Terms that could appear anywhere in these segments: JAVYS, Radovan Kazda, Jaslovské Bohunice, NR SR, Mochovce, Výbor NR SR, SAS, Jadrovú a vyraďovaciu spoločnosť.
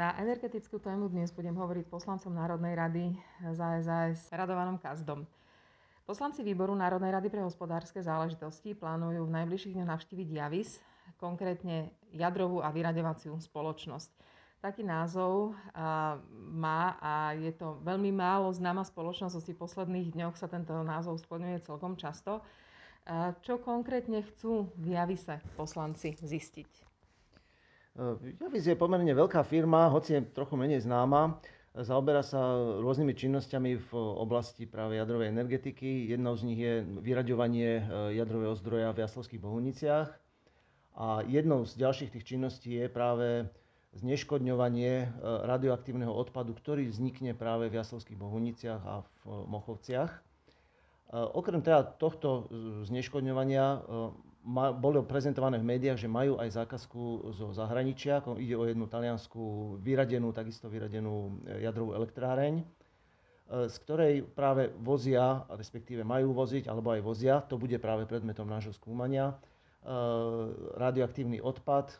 Na energetickú tému dnes budem hovoriť poslancom Národnej rady SAS Radovanom Kazdom. Poslanci výboru Národnej rady pre hospodárske záležitosti plánujú v najbližších dňoch navštíviť JAVYS, konkrétne Jadrovú a vyraďovaciu spoločnosť. Taký názov má a je to veľmi málo známa spoločnosť, v posledných dňoch sa tento názov skloňuje celkom často. Čo konkrétne chcú v JAVYSe poslanci zistiť? JAVYS je pomerne veľká firma, hoci je trochu menej známa. Zaoberá sa rôznymi činnosťami v oblasti práve jadrovej energetiky. Jednou z nich je vyraďovanie jadrového zdroja v Jaslovských Bohuniciach. A jednou z ďalších tých činností je práve zneškodňovanie radioaktívneho odpadu, ktorý vznikne práve v Jaslovských Bohuniciach a v Mochovciach. Okrem teda tohto zneškodňovania bolo prezentované v médiách, že majú aj zákazku zo zahraničia. Ide o jednu taliansku takisto vyradenú jadrovú elektráreň, z ktorej práve vozia, respektíve majú voziť, alebo aj vozia, to bude práve predmetom nášho skúmania, radioaktívny odpad,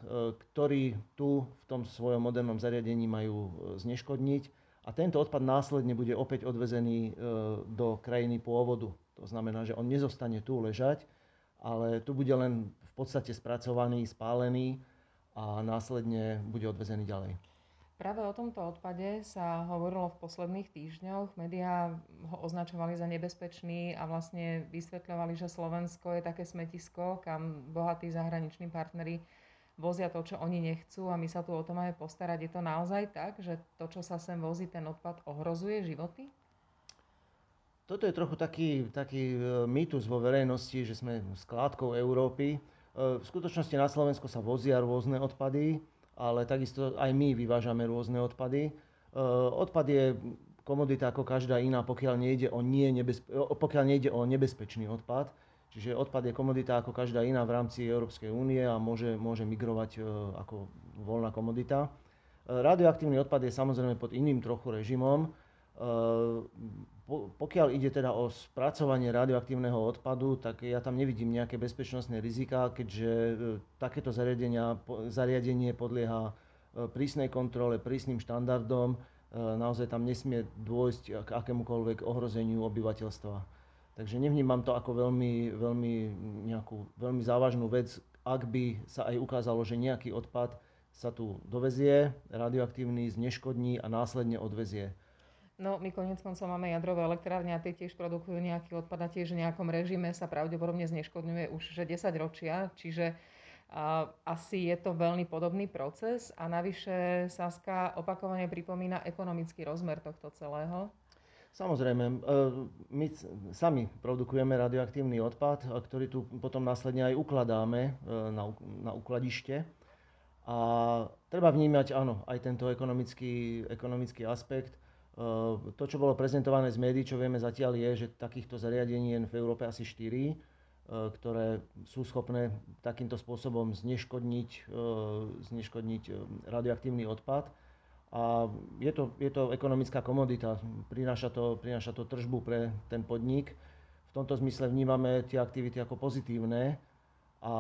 ktorý tu v tom svojom modernom zariadení majú zneškodniť. A tento odpad následne bude opäť odvezený do krajiny pôvodu. To znamená, že on nezostane tu ležať, ale tu bude len v podstate spracovaný, spálený a následne bude odvezený ďalej. Práve o tomto odpade sa hovorilo v posledných týždňoch. Médiá ho označovali za nebezpečný a vlastne vysvetľovali, že Slovensko je také smetisko, kam bohatí zahraniční partneri vozia to, čo oni nechcú a my sa tu o to máme postarať. Je to naozaj tak, že to, čo sa sem vozí, ten odpad ohrozuje životy? Toto je trochu taký mýtus vo verejnosti, že sme skládkou Európy. V skutočnosti na Slovensku sa vozia rôzne odpady, ale takisto aj my vyvážame rôzne odpady. Odpad je komodita ako každá iná, pokiaľ nejde o nebezpečný odpad. Čiže odpad je komodita ako každá iná v rámci Európskej únie a môže migrovať ako voľná komodita. Radioaktívny odpad je samozrejme pod iným trochu režimom. Pokiaľ ide teda o spracovanie radioaktívneho odpadu, tak ja tam nevidím nejaké bezpečnostné riziká, keďže takéto zariadenie podlieha prísnej kontrole, prísnym štandardom. Naozaj tam nesmie dôjsť k akémukoľvek ohrozeniu obyvateľstva. Takže nevnímam to ako veľmi závažnú vec, ak by sa aj ukázalo, že nejaký odpad sa tu dovezie, radioaktívny, zneškodní a následne odvezie. No, my koniec koncov máme jadrové elektrárne a tie tiež produkujú nejaký odpad a tiež v nejakom režime sa pravdepodobne zneškodňuje už 10 ročia, čiže asi je to veľmi podobný proces a navyše Saska opakovane pripomína ekonomický rozmer tohto celého. Samozrejme, my sami produkujeme radioaktívny odpad, ktorý tu potom následne aj ukladáme na ukladište. A treba vnímať, áno, aj tento ekonomický aspekt. To, čo bolo prezentované z médií, čo vieme zatiaľ je, že takýchto zariadení je v Európe asi 4, ktoré sú schopné takýmto spôsobom zneškodniť radioaktívny odpad. A je to ekonomická komodita, prináša to tržbu pre ten podnik. V tomto zmysle vnímame tie aktivity ako pozitívne. A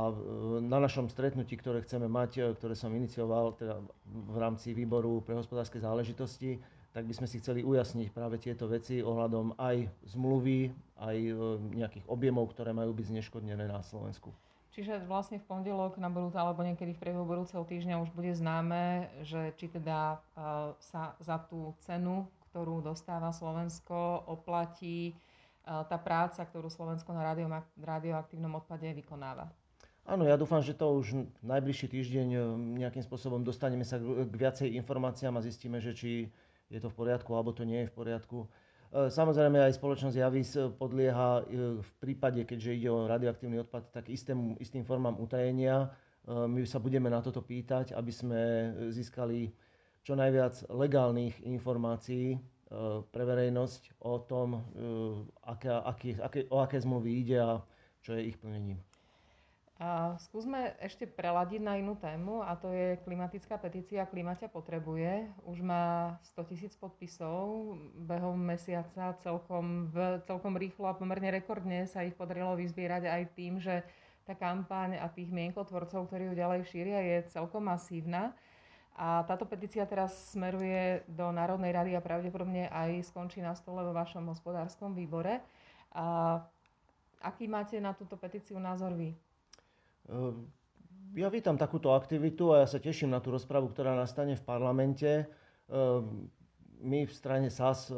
na našom stretnutí, ktoré chceme mať, ktoré som inicioval teda v rámci výboru pre hospodárske záležitosti, tak by sme si chceli ujasniť práve tieto veci ohľadom aj zmluvy, aj nejakých objemov, ktoré majú byť zneškodnené na Slovensku. Čiže vlastne v pondelok na budúce alebo niekedy v priebehu budúceho týždňa už bude známe, že či teda sa za tú cenu, ktorú dostáva Slovensko, oplatí tá práca, ktorú Slovensko na radioaktívnom odpade vykonáva. Áno, ja dúfam, že to už najbližší týždeň nejakým spôsobom dostaneme sa k viacej informáciám a zistíme, že či je to v poriadku alebo to nie je v poriadku. Samozrejme aj spoločnosť JAVYS podlieha v prípade, keďže ide o radioaktívny odpad, tak istým formám utajenia. My sa budeme na toto pýtať, aby sme získali čo najviac legálnych informácií pre verejnosť o tom, o aké zmluvy ide a čo je ich plnením. Skúsme ešte preladiť na inú tému a to je klimatická petícia Klima ťa potrebuje. Už má 100 000 podpisov, behom mesiaca celkom rýchlo a pomerne rekordne sa ich podarilo vyzbierať aj tým, že tá kampaň a tých mienkotvorcov, ktorí ju ďalej šíria, je celkom masívna. A táto petícia teraz smeruje do Národnej rady a pravdepodobne aj skončí na stole vo vašom hospodárskom výbore. A aký máte na túto petíciu názor vy? Ja vítam takúto aktivitu a ja sa teším na tú rozpravu, ktorá nastane v parlamente. My v strane SAS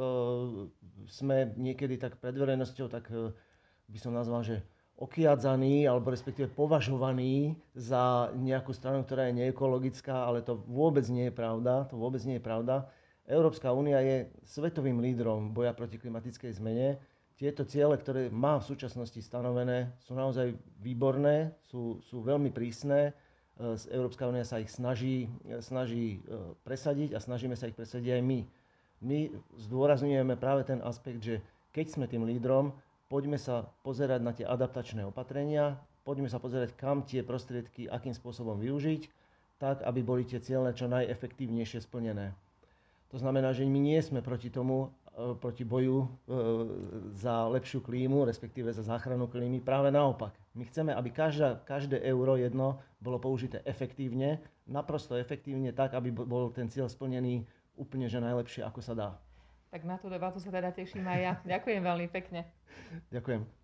sme niekedy tak pred verejnosťou, tak by som nazval, že okiadzaní, alebo respektíve považovaní za nejakú stranu, ktorá je neekologická, ale to vôbec nie je pravda. To vôbec nie je pravda. Európska únia je svetovým lídrom boja proti klimatickej zmene. Tieto ciele, ktoré má v súčasnosti stanovené, sú naozaj výborné, sú veľmi prísne. Európska únia sa ich snaží presadiť a snažíme sa ich presadiť aj my. My zdôrazňujeme práve ten aspekt, že keď sme tým lídrom, poďme sa pozerať na tie adaptačné opatrenia, poďme sa pozerať, kam tie prostriedky, akým spôsobom využiť, tak, aby boli tie cieľne čo najefektívnejšie splnené. To znamená, že my nie sme proti tomu, proti boju za lepšiu klímu, respektíve za záchranu klímy. Práve naopak. My chceme, aby každé euro jedno bolo použité efektívne, naprosto efektívne, tak, aby bol ten cieľ splnený úplne že najlepšie, ako sa dá. Tak na tú debatu sa teda teším aj ja. Ďakujem veľmi pekne. Ďakujem.